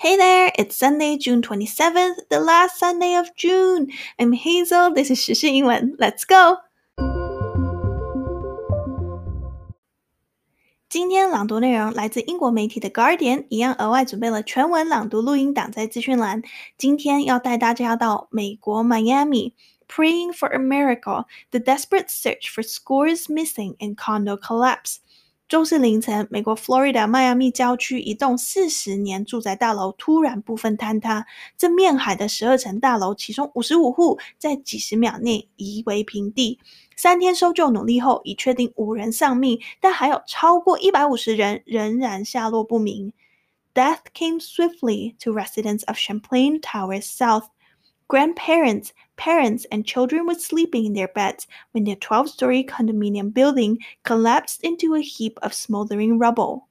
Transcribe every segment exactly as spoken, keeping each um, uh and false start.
Hey there, it's Sunday, June twenty-seventh, the last Sunday of June. I'm Hazel, this is ssyingwen. Let's go! 今天朗读内容来自英国媒体的 Guardian， 一样额外准备了全文朗读录音档在资讯栏。今天要带大家到美国 Miami， Praying for a Miracle, The Desperate Search for Scores Missing in Condo Collapse。周四凌晨，美国 Florida 迈阿密郊区一栋四十年住宅大楼突然部分坍塌，这面海的十二层大楼其中五十五户在几十秒内夷为平地。三天搜救努力后，已确定五人丧命，但还有超过一百五十人仍然下落不明。Death came swiftly to residents of Champlain Towers South. Grandparents, parents, and children were sleeping in their beds when their twelve-story condominium building collapsed into a heap of smoldering rubble.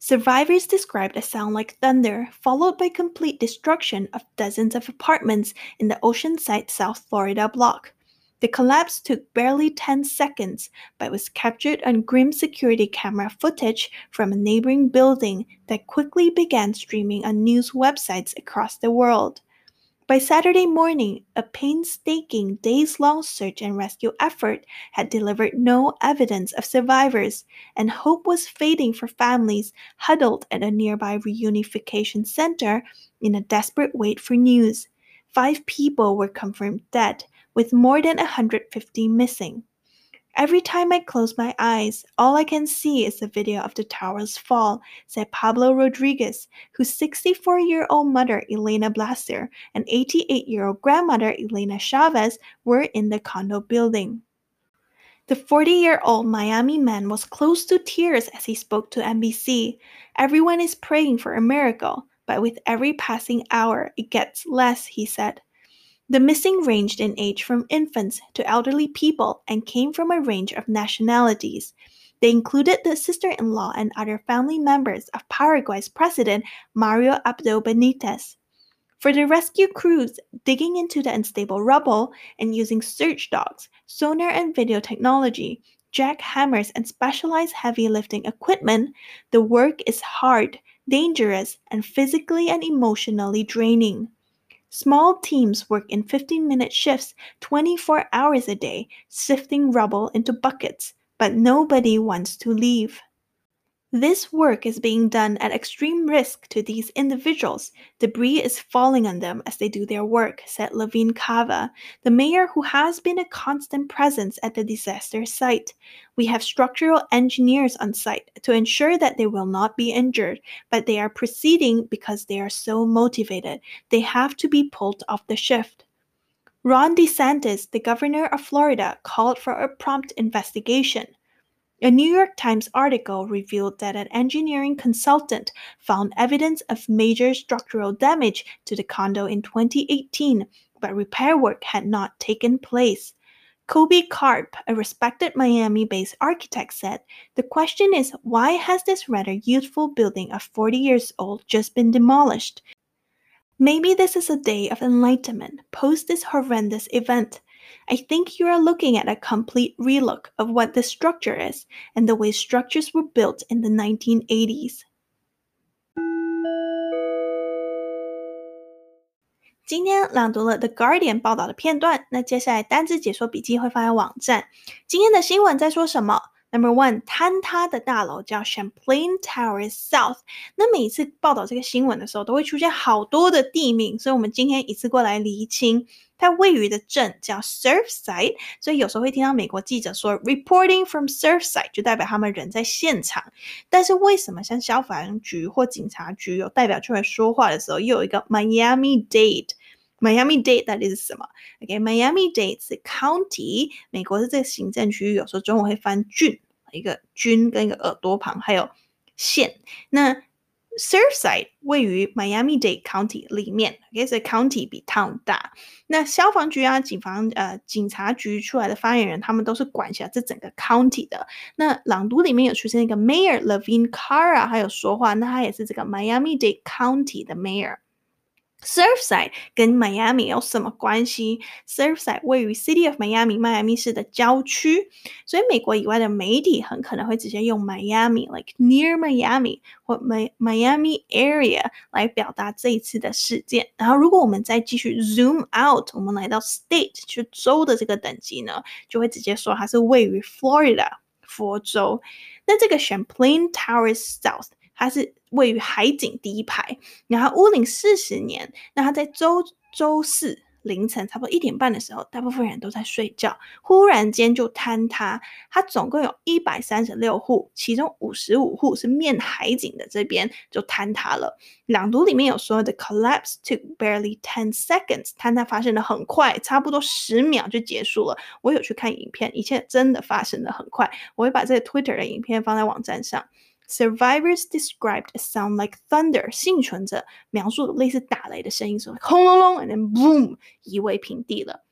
Survivors described a sound like thunder, followed by complete destruction of dozens of apartments in the Oceanside, South Florida block. The collapse took barely ten seconds, but was captured on grim security camera footage from a neighboring building that quickly began streaming on news websites across the world.By Saturday morning, a painstaking days-long search and rescue effort had delivered no evidence of survivors, and hope was fading for families huddled at a nearby reunification center in a desperate wait for news. Five people were confirmed dead, with more than one hundred fifty missing. Every time I close my eyes, all I can see is a video of the tower's fall, said Pablo Rodriguez, whose sixty-four-year-old mother, Elena Blaster, and eighty-eight-year-old grandmother, Elena Chavez, were in the condo building. The forty-year-old Miami man was close to tears as he spoke to N B C. Everyone is praying for a miracle, but with every passing hour, it gets less, he said.The missing ranged in age from infants to elderly people and came from a range of nationalities. They included the sister-in-law and other family members of Paraguay's president, Mario Abdo Benitez. For the rescue crews, digging into the unstable rubble and using search dogs, sonar and video technology, jackhammers and specialized heavy lifting equipment, the work is hard, dangerous, and physically and emotionally draining.Small teams work in fifteen-minute shifts, twenty-four hours a day, sifting rubble into buckets, but nobody wants to leave. This work is being done at extreme risk to these individuals. Debris is falling on them as they do their work, said Levine Cava, the mayor who has been a constant presence at the disaster site. We have structural engineers on site to ensure that they will not be injured, but they are proceeding because they are so motivated. They have to be pulled off the shift.Ron DeSantis, the governor of Florida, called for a prompt investigation.A New York Times article revealed that an engineering consultant found evidence of major structural damage to the condo in twenty eighteen, but repair work had not taken place. Kobi Karp, a respected Miami-based architect, said, "The question is, why has this rather youthful building of forty years old just been demolished? Maybe this is a day of enlightenment post this horrendous event.I think you are looking at a complete relook of what this structure is and the way structures were built in the nineteen eighties. 今天朗读了 The Guardian 报道的片段，那接下来单字解说笔记会放在网站。今天的新闻在说什么？Number one, 坍塌的大楼叫 Champlain Towers South。 那每一次报道这个新闻的时候，都会出现好多的地名，所以我们今天一次过来厘清。它位于的镇叫 Surfside， 所以有时候会听到美国记者说 reporting from Surfside， 就代表他们人在现场。但是为什么像消防局或警察局有代表出来说话的时候，又有一个 Miami-Dade？Miami-Dade 到底是什么 okay, Miami-Dade 是 county， 美国是这个行政区域，有时候中文会翻郡，一个郡跟一个耳朵旁还有县。那 Surfside 位于 Miami-Dade County 里面， okay, 所以 county 比 town 大。那消防局啊警方、呃、警察局出来的发言人，他们都是管辖这整个 county 的。那朗读里面有出现一个 mayor Levine Cara， 还有说话，那他也是这个 Miami-Dade County 的 mayor。Surfside 跟 Miami 有什么关系？ Surfside 位于 City of Miami 迈阿密市的郊区，所以美国以外的媒体很可能会直接用 Miami like near Miami 或 Miami area 来表达这一次的事件。然后如果我们再继续 zoom out， 我们来到 state 就州的这个等级呢，就会直接说它是位于 Florida 佛州。那这个 Champlain Towers South 它是位于海景第一排，然后屋龄四十年，那它在周周四凌晨差不多一点半的时候，大部分人都在睡觉，忽然间就坍塌。它总共有一百三十六户，其中五十五户是面海景的，这边就坍塌了。朗读里面有说 ，The collapse took barely ten seconds， 坍塌发生的很快，差不多十秒就结束了。我有去看影片，一切真的发生的很快。我会把这个 Twitter 的影片放在网站上。Survivors described a sound like thunder. 幸存者描述类似打雷的声音，说轰隆隆 ，and then boom， 夷为平地了。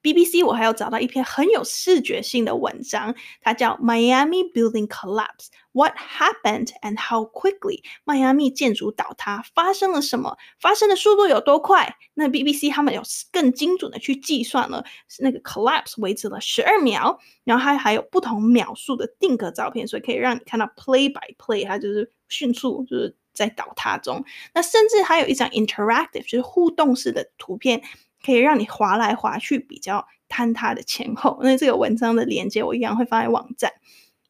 B B C 我还有找到一篇很有视觉性的文章，它叫 Miami Building Collapse: What Happened and How Quickly。 Miami 建筑倒塌发生了什么？发生的速度有多快？那 B B C 他们有更精准的去计算了，那个 collapse 维持了十二秒，然后它还有不同秒数的定格照片，所以可以让你看到 play by play， 它就是迅速就是在倒塌中。那甚至还有一张 interactive 就是互动式的图片，可以让你滑来滑去比较坍塌的前后。那这个文章的连接我一样会放在网站。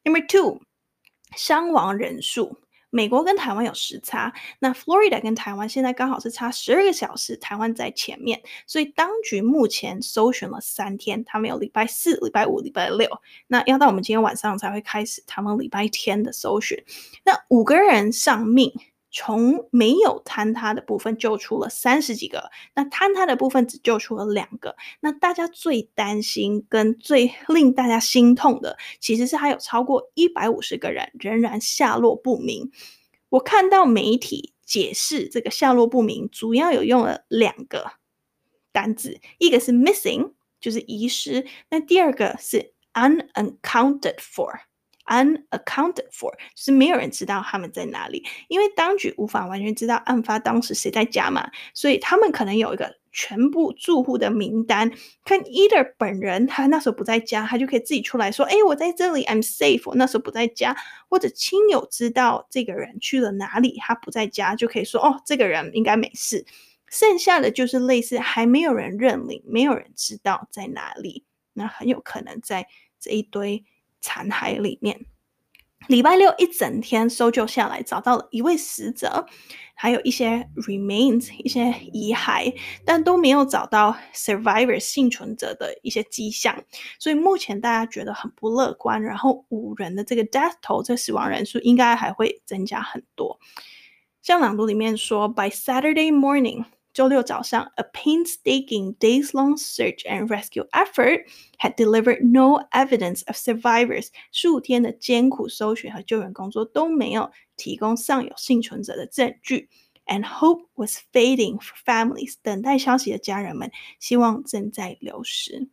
Number two， 伤亡人数。美国跟台湾有时差，那 Florida 跟台湾现在刚好是差十二个小时，台湾在前面，所以当局目前搜寻了三天，他们有礼拜四、礼拜五、礼拜六，那要到我们今天晚上才会开始他们礼拜天的搜寻。那五个人丧命，从没有坍塌的部分救出了三十几个，那坍塌的部分只救出了两个。那大家最担心跟最令大家心痛的，其实是还有超过一百五十个人仍然下落不明。我看到媒体解释这个下落不明，主要有用了两个单字，一个是 missing， 就是遗失，那第二个是 unaccounted for。unaccounted for 就是没有人知道他们在哪里，因为当局无法完全知道案发当时谁在家嘛，所以他们可能有一个全部住户的名单，看 either 本人他那时候不在家，他就可以自己出来说，哎，我在这里 I'm safe， 我那时候不在家，或者亲友知道这个人去了哪里，他不在家就可以说，哦，这个人应该没事。剩下的就是类似还没有人认领，没有人知道在哪里，那很有可能在这一堆残骸里面。礼拜六一整天搜救下来，找到了一位死者，还有一些 remains 一些遗骸，但都没有找到 survivor 幸存者的一些迹象，所以目前大家觉得很不乐观。然后五人的这个 death toll 这死亡人数应该还会增加很多。像朗读里面说 by Saturday morning，周六早上 ，a painstaking days-long search and rescue effort had delivered no evidence of survivors。十五天的艰苦搜寻和救援工作都没有提供尚有幸存者的证据。And hope was fading for families。等待消息的家人们，希望正在流失。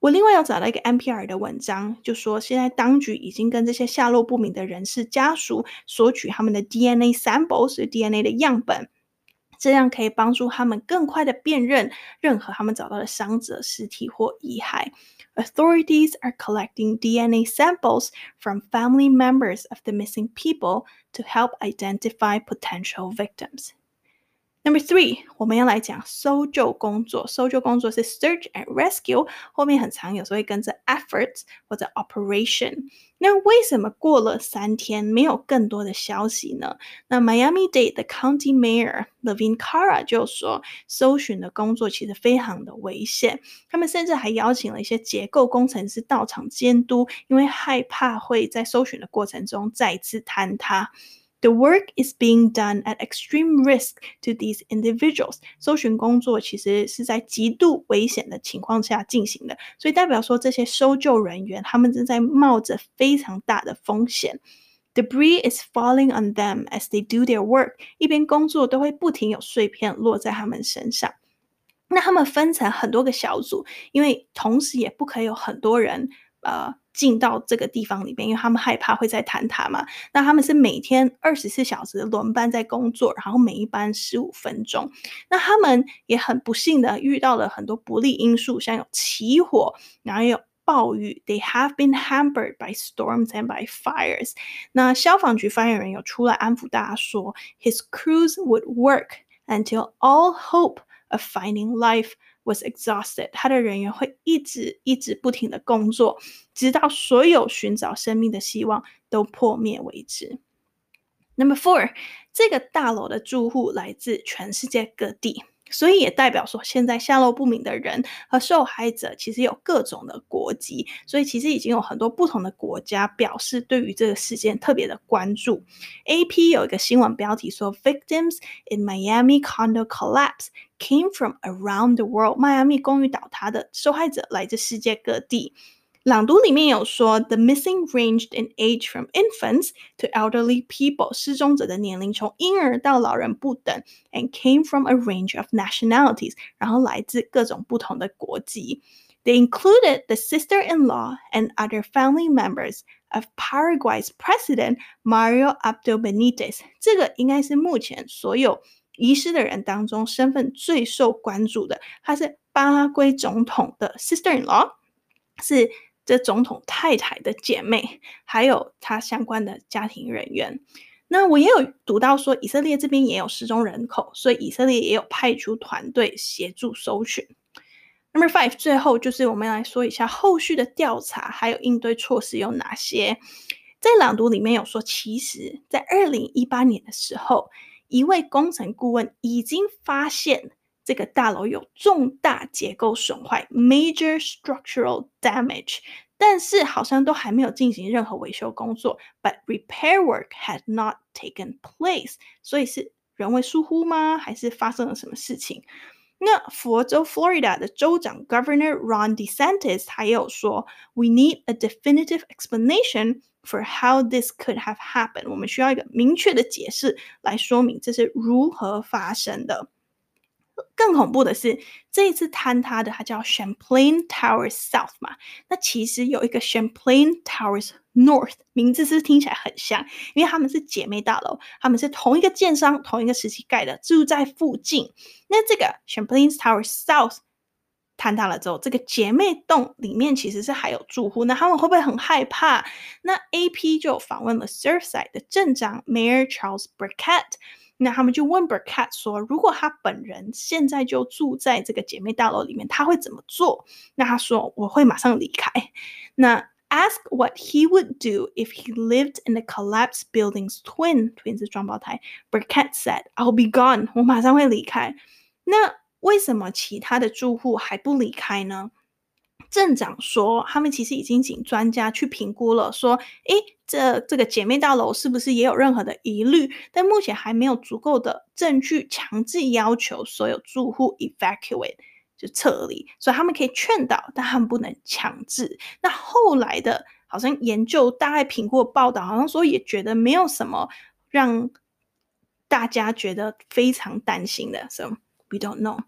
我另外要找到一个 N P R 的文章，就说现在当局已经跟这些下落不明的人士家属索取他们的 D N A sample， 所以 D N A 的样本。这样可以帮助他们更快的辨认任何他们找到的伤者尸体或遗骸。 Authorities are collecting D N A samples from family members of the missing people to help identify potential victims. Number three， 我们要来讲搜救工作。搜救工作是 search and rescue， 后面很常有时候会跟着 efforts 或者 operation。那为什么过了三天没有更多的消息呢？那 Miami-Dade 的 County Mayor Levine Cava 就说，搜寻的工作其实非常的危险，他们甚至还邀请了一些结构工程师到场监督，因为害怕会在搜寻的过程中再次坍塌。The work is being done at extreme risk to these individuals. 搜寻工作其实是在极度危险的情况下进行的，所以代表说这些搜救人员他们正在冒着非常大的风险。Debris is falling on them as they do their work. 一边工作都会不停有碎片落在他们身上。那他们分成很多个小组，因为同时也不可以有很多人呃进到这个地方里面，因为他们害怕会再坍塌嘛。那他们是每天二十四小时的轮班在工作，然后每一班十五分钟。那他们也很不幸的遇到了很多不利因素，像有起火，然后也有暴雨。 They have been hampered by storms and by fires. 那消防局发言人有出来安抚大家说 His crews would work until all hope of finding life was exhausted. 他的人员会一直一直不停的工作，直到所有寻找生命的希望都破灭为止。 Number four， 这个大楼的住户来自全世界各地，所以也代表说现在下落不明的人和受害者其实有各种的国籍，所以其实已经有很多不同的国家表示对于这个事件特别的关注。 A P 有一个新闻标题说 Victims in Miami Condo Collapse came from around the world. 迈阿密公寓倒塌的受害者来自世界各地。朗读里面有说 The missing ranged in age from infants to elderly people. 失踪者的年龄从婴儿到老人不等 and came from a range of nationalities. 然后来自各种不同的国籍。They included the sister-in-law and other family members of Paraguay's president Mario Abdo Benitez. 这个应该是目前所有遗失的人当中身份最受关注的，他是巴拉圭总统的 sister-in-law， 是这总统太太的姐妹，还有他相关的家庭人员。那我也有读到说以色列这边也有失踪人口，所以以色列也有派出团队协助搜寻。Number five， 最后就是我们来说一下后续的调查还有应对措施有哪些。在朗读里面有说，其实在二零一八年的时候，一位工程顾问已经发现这个大楼有重大结构损坏 major structural damage， 但是好像都还没有进行任何维修工作 but repair work had not taken place， 所以是人为疏忽吗？还是发生了什么事情？那佛州 Florida 的州长 Governor Ron DeSantis 他也有说 We need a definitive explanation for how this could have happened. 我们需要一个明确的解释来说明这是如何发生的。更恐怖的是，这一次坍塌的它叫 Champlain Towers South 嘛，那其实有一个 Champlain Towers North， 名字是听起来很像，因为他们是姐妹大楼，他们是同一个建商同一个时期盖的，住在附近。那这个 Champlain Towers South坍塌了之后，这个姐妹洞里面其实是还有住户，那他们会不会很害怕？那 A P 就访问了 Surfside 的镇长 Mayor Charles Burkett， 那他们就问 Burkett 说，如果他本人现在就住在这个姐妹大楼里面，他会怎么做？那他说，我会马上离开。那 ask what he would do if he lived in the collapsed building's twin twin 是双胞胎。Burkett said, I'll be gone， 我马上会离开。那为什么其他的住户还不离开呢？镇长说，他们其实已经请专家去评估了，说，诶，这这个姐妹大楼是不是也有任何的疑虑？但目前还没有足够的证据强制要求所有住户 evacuate， 就撤离，所以他们可以劝导，但他们不能强制。那后来的，好像研究大概评估的报道，好像说也觉得没有什么让大家觉得非常担心的，所以We don't know。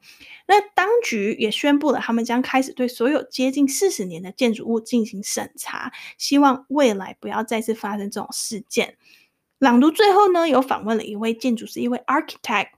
那当局也宣布了，他们将开始对所有接近四十年的建筑物进行审查，希望未来不要再次发生这种事件。朗读最后呢，有访问了一位建筑师，一位 architect，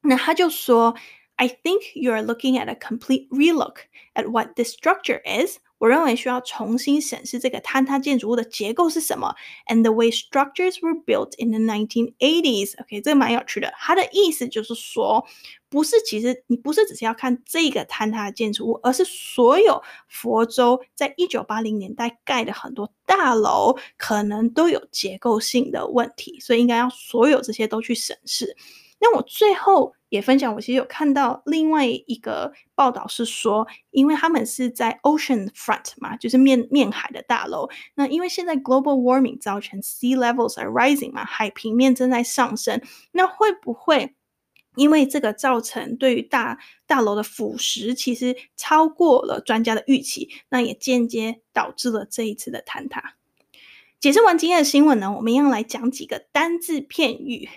那他就说 I think you are looking at a complete relook at what this structure is. 我认为需要重新审视这个坍塌建筑物的结构是什么 and the way structures were built in the nineteen eighties. OK， 这个蛮有趣的。它的意思就是说，不是，其实你不是只是要看这个坍塌的建筑物，而是所有佛州在一九八零年代盖的很多大楼可能都有结构性的问题，所以应该要所有这些都去审视。那我最后也分享，我其实有看到另外一个报道是说，因为他们是在 ocean front 嘛，就是面面海的大楼。那因为现在 global warming 造成 sea levels are rising 嘛，海平面正在上升，那会不会因为这个造成对于大大楼的腐蚀其实超过了专家的预期，那也间接导致了这一次的坍塌。解释完今天的新闻呢，我们要来讲几个单字片语。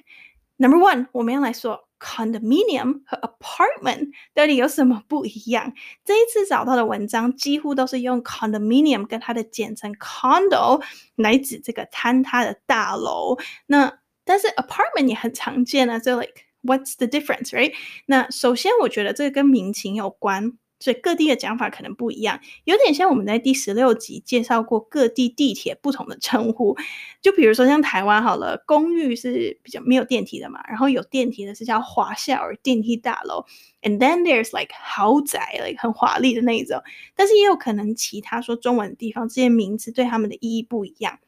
Number one， 我们要来说 condominium 和 apartment 到底有什么不一样？这一次找到的文章几乎都是用 condominium 跟它的简称 condo 来指这个坍塌的大楼。那但是 apartment 也很常见啊，所以 like what's the difference, right? 那首先我觉得这个跟民情有关，所以各地的讲法可能不一样，有点像我们在第十六集介绍过各地地铁不同的称呼。就比如说像台湾好了，公寓是比较没有电梯的嘛，然后有电梯的是叫华夏或电梯大楼， and then there's like 豪宅 like 很华丽的那一种。但是也有可能其他说中文的地方，这些名字对他们的意义不一样。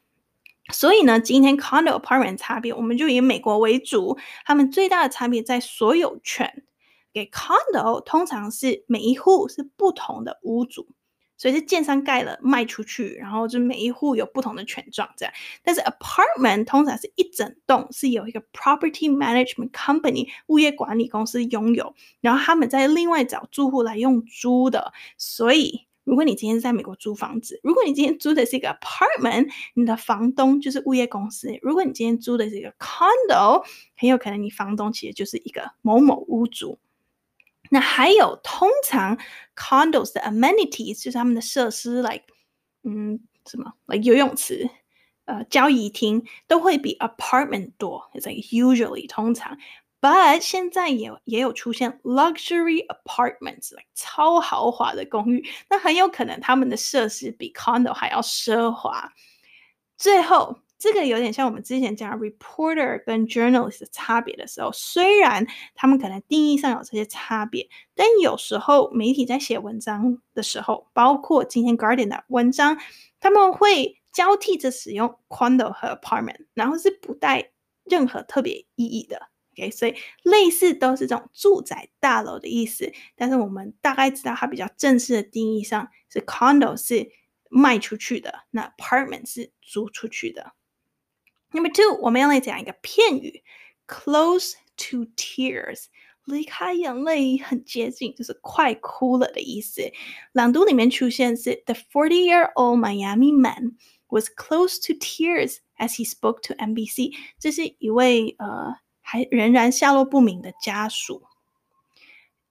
所以呢，今天 condo apartment 差别我们就以美国为主，他们最大的差别在所有权。给 condo 通常是每一户是不同的屋主，所以是建商盖了卖出去，然后就每一户有不同的权状这样。但是 apartment 通常是一整栋是有一个 property management company 物业管理公司拥有，然后他们再另外找住户来用租的。所以如果你今天是在美国租房子，如果你今天租的是一个 apartment， 你的房东就是物业公司；如果你今天租的是一个 condo， 很有可能你房东其实就是一个某某屋主。那还有通常 condos 的 amenities 就是他们的设施 like 嗯什么 like 游泳池呃交易厅都会比 apartment 多 it's like usually 通常 but 现在也也有出现 luxury apartments like 超豪华的公寓，那很有可能他们的设施比 condo 还要奢华。最后这个有点像我们之前讲 reporter 跟 journalist 的差别的时候，虽然他们可能定义上有这些差别，但有时候媒体在写文章的时候，包括今天 Guardian 的文章，他们会交替着使用 condo 和 apartment， 然后是不带任何特别意义的。Okay, 所以类似都是这种住宅大楼的意思，但是我们大概知道它比较正式的定义上是 condo 是卖出去的，那 apartment 是租出去的。Number two， 我们要来讲一个片语 close to tears， 离开眼泪很接近，就是快哭了的意思。朗读里面出现是 The forty-year-old Miami man was close to tears as he spoke to N B C， 这是一位呃还仍然下落不明的家属。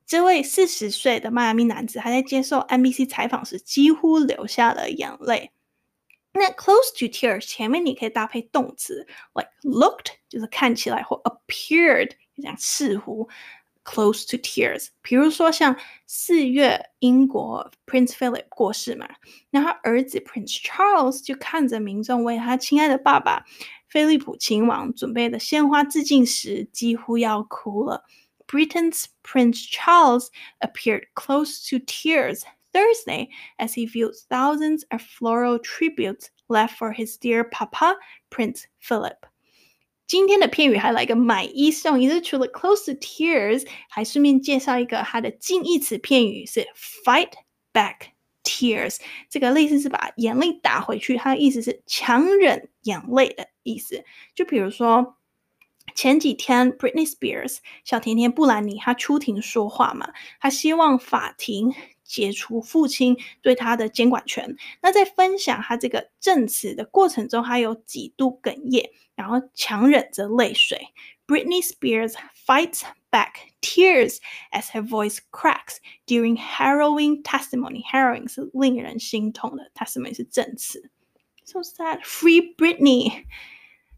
这位四十岁的迈阿密男子还在接受 N B C 采访时几乎流下了眼泪。那 close to tears 前面你可以搭配动词 like looked 就是看起来，或 appeared 就讲似乎 close to tears。 比如说像四月英国 Prince Philip 过世嘛，那他儿子 Prince Charles 就看着民众为他亲爱的爸爸菲利普亲王准备的鲜花致敬时几乎要哭了。 Britain's Prince Charles appeared close to tears Thursday as he viewed thousands of floral tributes left for his dear papa, Prince Philip. 今天的片语还来个买一送一，是除了 close to tears 还顺便介绍一个它的近义词片语是 fight back tears， 这个类似是把眼泪打回去，它的意思是强忍眼泪的意思。就比如说前几天 Britney Spears 小甜甜布兰妮她出庭说话嘛，她希望法庭解除父亲对他的监管权。那在分享他这个证词的过程中，他有几度哽咽，然后强忍着泪水。 Britney Spears fights back tears as her voice cracks during harrowing testimony. Harrowing 是令人心痛的， testimony 是证词。 So sad, free Britney。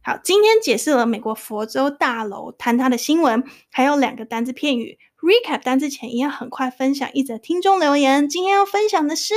好，今天解释了美国佛州大楼坍塌的新闻，还有两个单字片语。Recap 单字前一样很快分享一则听众留言，今天要分享的是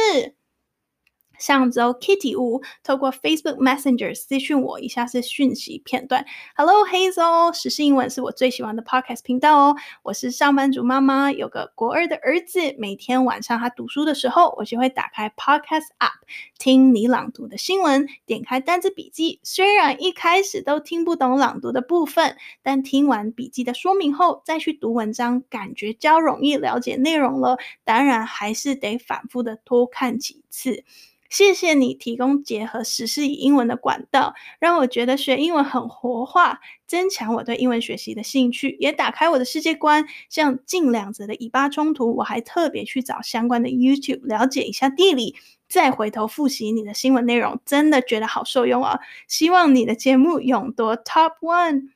上周 Kitty Wu 透过 Facebook Messenger 私讯我，以下是讯息片段。 Hello Hazel， 时事英文是我最喜欢的 podcast 频道哦，我是上班族妈妈，有个国二的儿子，每天晚上他读书的时候，我就会打开 podcast app 听你朗读的新闻，点开单字笔记，虽然一开始都听不懂朗读的部分，但听完笔记的说明后再去读文章，感觉较容易了解内容了，当然还是得反复的多看几次。谢谢你提供结合时事与英文的管道，让我觉得学英文很活化，增强我对英文学习的兴趣，也打开我的世界观。像近两则的以巴冲突，我还特别去找相关的 YouTube 了解一下地理，再回头复习你的新闻内容，真的觉得好受用啊！希望你的节目永夺 Top One。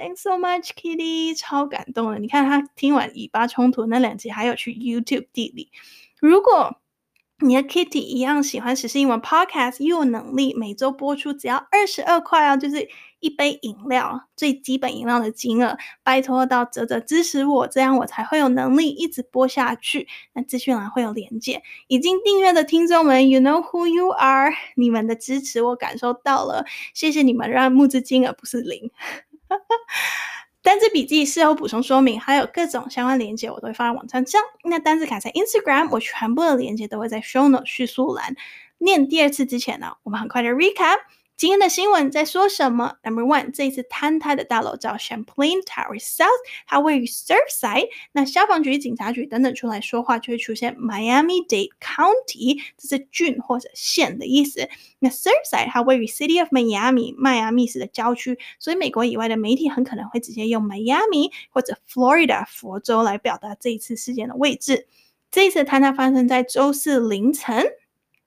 Thanks so much, Kitty， 超感动的。你看他听完以巴冲突那两集，还有去 YouTube 地理。如果你的 Kitty 一样喜欢时事英文 Podcast， 又有能力每周播出只要二十二块啊，就是一杯饮料，最基本饮料的金额，拜托到嘖嘖支持我，这样我才会有能力一直播下去。那资讯栏会有连结。已经订阅的听众们 You know who you are， 你们的支持我感受到了，谢谢你们让募资金额不是零。单字笔记、事后补充说明还有各种相关连结我都会放在网站上。那单字卡在 Instagram， 我全部的连结都会在 show note 叙述栏。念第二次之前呢、啊，我们很快的 recap 今天的新闻在说什么。 Number one， 这一次坍塌的大楼叫 Champlain Towers South， 它位于 Surfside。 那消防局、警察局等等出来说话就会出现 Miami-Dade County， 这是郡或者县的意思。那 Surfside 它位于 City of Miami， 迈阿密市的郊区，所以美国以外的媒体很可能会直接用 Miami 或者 Florida 佛州来表达这一次事件的位置。这一次坍塌发生在周四凌晨，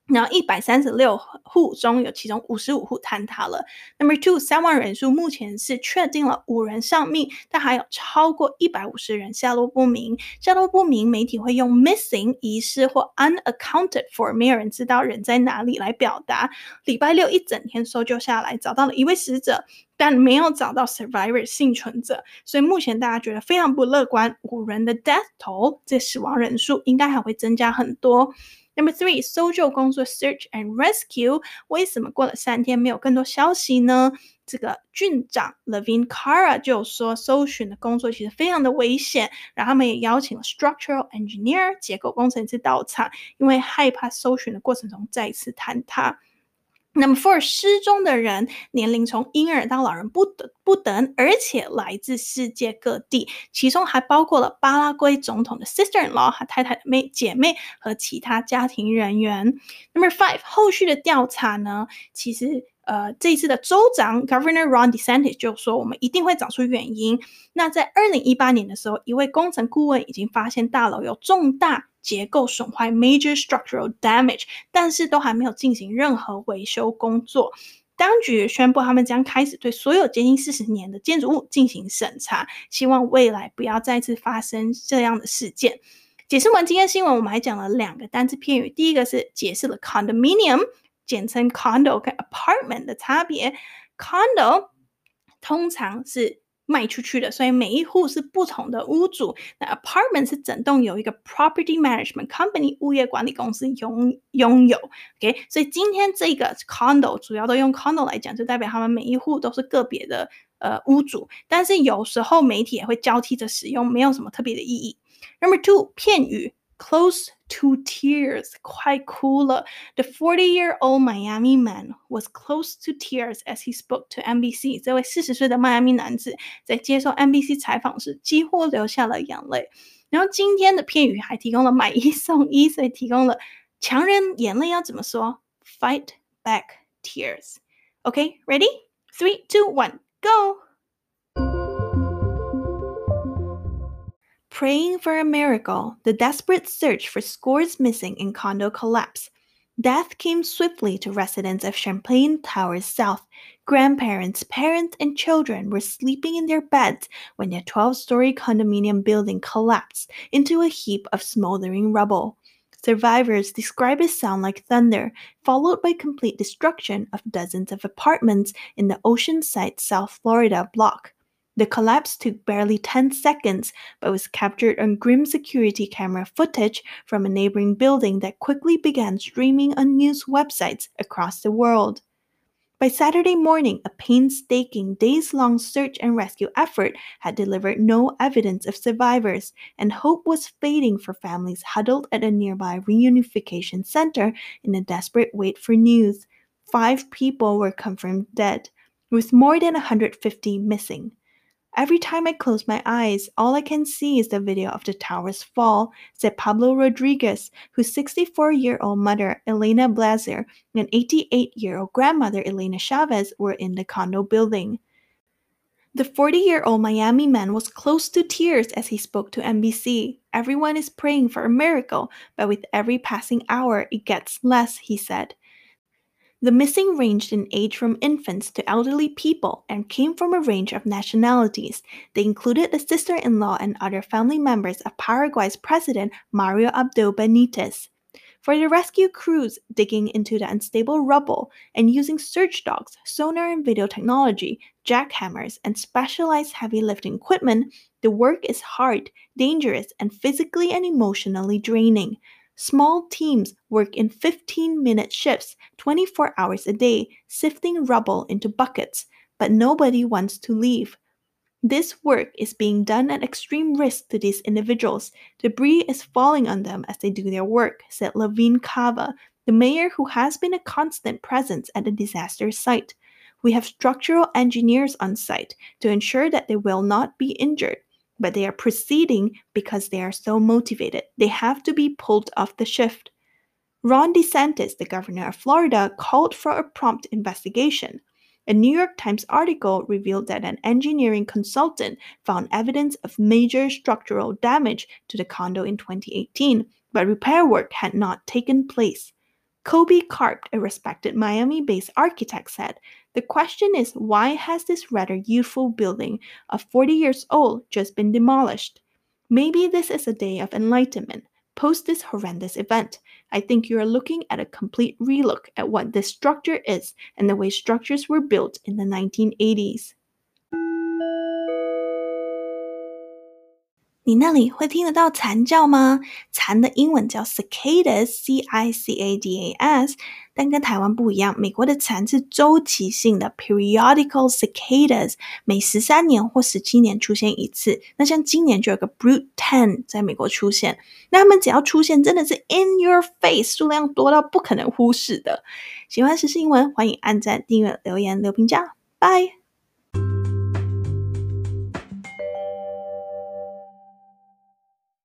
然后一百三十六户中有其中五十五户坍塌了。 Number two， 伤亡人数目前是确定了五人丧命，但还有超过一百五十人下落不明。下落不明媒体会用 missing、 遗失或 unaccounted for， 没有人知道人在哪里来表达。礼拜六一整天搜救下来，找到了一位死者，但没有找到 survivor 幸存者，所以目前大家觉得非常不乐观。五人的 death toll， 这死亡人数应该还会增加很多。Number three， 搜救工作 Search and Rescue 为什么过了三天没有更多消息呢？这个郡长 Levine Cava 就说搜寻的工作其实非常的危险，然后他们也邀请了 Structural Engineer 结构工程师到场，因为害怕搜寻的过程中再次坍塌。Number four， 失踪的人年龄从婴儿到老人不等不等，而且来自世界各地，其中还包括了巴拉圭总统的 sister-in-law， 和太太的妹姐妹和其他家庭人员。Number five， 后续的调查呢，其实呃，这一次的州长 Governor Ron DeSantis 就说我们一定会找出原因。那在二零一八年的时候，一位工程顾问已经发现大楼有重大结构损坏 major structural damage， 但是都还没有进行任何维修工作。当局宣布他们将开始对所有接近四十年的建筑物进行审查，希望未来不要再次发生这样的事件。解释完今天新闻，我们还讲了两个单字片语，第一个是解释了 condominium， 简称 condo 跟 apartment 的差别。 condo 通常是卖出去的，所以每一户是不同的屋主。那 apartment 是整栋有一个 property management company 物业管理公司拥拥有 OK， 所以今天这个 condo 主要都用 condo 来讲，就代表他们每一户都是个别的呃屋主，但是有时候媒体也会交替着使用，没有什么特别的意义。 Number two， 片语 close to tears， 快哭了。 The forty-year-old Miami man was close to tears as he spoke to N B C， 这位四十岁的迈阿密男子在接受 N B C 采访时几乎流下了眼泪。然后今天的片语还提供了买一送一，所以提供了强人眼泪要怎么说， Fight back tears。 OK， ready？ three, two, one, go！Praying for a miracle, the desperate search for scores missing in condo collapse. Death came swiftly to residents of Champlain Towers South. Grandparents, parents, and children were sleeping in their beds when their twelve-story condominium building collapsed into a heap of smoldering rubble. Survivors describe a sound like thunder, followed by complete destruction of dozens of apartments in the Oceanside, South Florida block.The collapse took barely ten seconds, but was captured on grim security camera footage from a neighboring building that quickly began streaming on news websites across the world. By Saturday morning, a painstaking days-long search and rescue effort had delivered no evidence of survivors, and hope was fading for families huddled at a nearby reunification center in a desperate wait for news. Five people were confirmed dead, with more than one hundred fifty missing.Every time I close my eyes, all I can see is the video of the tower's fall, said Pablo Rodriguez, whose sixty-four-year-old mother, Elena Blaster, and eighty-eight-year-old grandmother, Elena Chavez, were in the condo building. The forty-year-old Miami man was close to tears as he spoke to N B C. Everyone is praying for a miracle, but with every passing hour, it gets less, he said. The missing ranged in age from infants to elderly people and came from a range of nationalities. They included a sister-in-law and other family members of Paraguay's president, Mario Abdo Benitez. For the rescue crews digging into the unstable rubble and using search dogs, sonar and video technology, jackhammers, and specialized heavy lifting equipment, the work is hard, dangerous, and physically and emotionally draining. Small teams work in fifteen-minute shifts, twenty-four hours a day, sifting rubble into buckets, but nobody wants to leave. This work is being done at extreme risk to these individuals. Debris is falling on them as they do their work, said Levine Cava, the mayor who has been a constant presence at the disaster site. We have structural engineers on site to ensure that they will not be injured. But they are proceeding because they are so motivated. They have to be pulled off the shift. Ron DeSantis, the governor of Florida, called for a prompt investigation. A New York Times article revealed that an engineering consultant found evidence of major structural damage to the condo in twenty eighteen, but repair work had not taken place. Kobi Karp, a respected Miami-based architect, said, "The question is, why has this rather youthful building of forty years old just been demolished? Maybe this is a day of enlightenment. Post this horrendous event, I think you are looking at a complete relook at what this structure is and the way structures were built in the nineteen eighties." 你那里会听得到蝉叫吗？ 蝉的英文叫 cicadas, C I C A D A S, 但跟台湾不一样， 美国的蝉是周期性的 periodical cicadas, 每十三年或十七年出现一次， 那像今年就有个 brute ten 在美国出现， 那他们只要出现真的是 in your face, 数量多到不可能忽视的。 喜欢时事英文，欢迎按赞、订阅、留言、留评价，拜。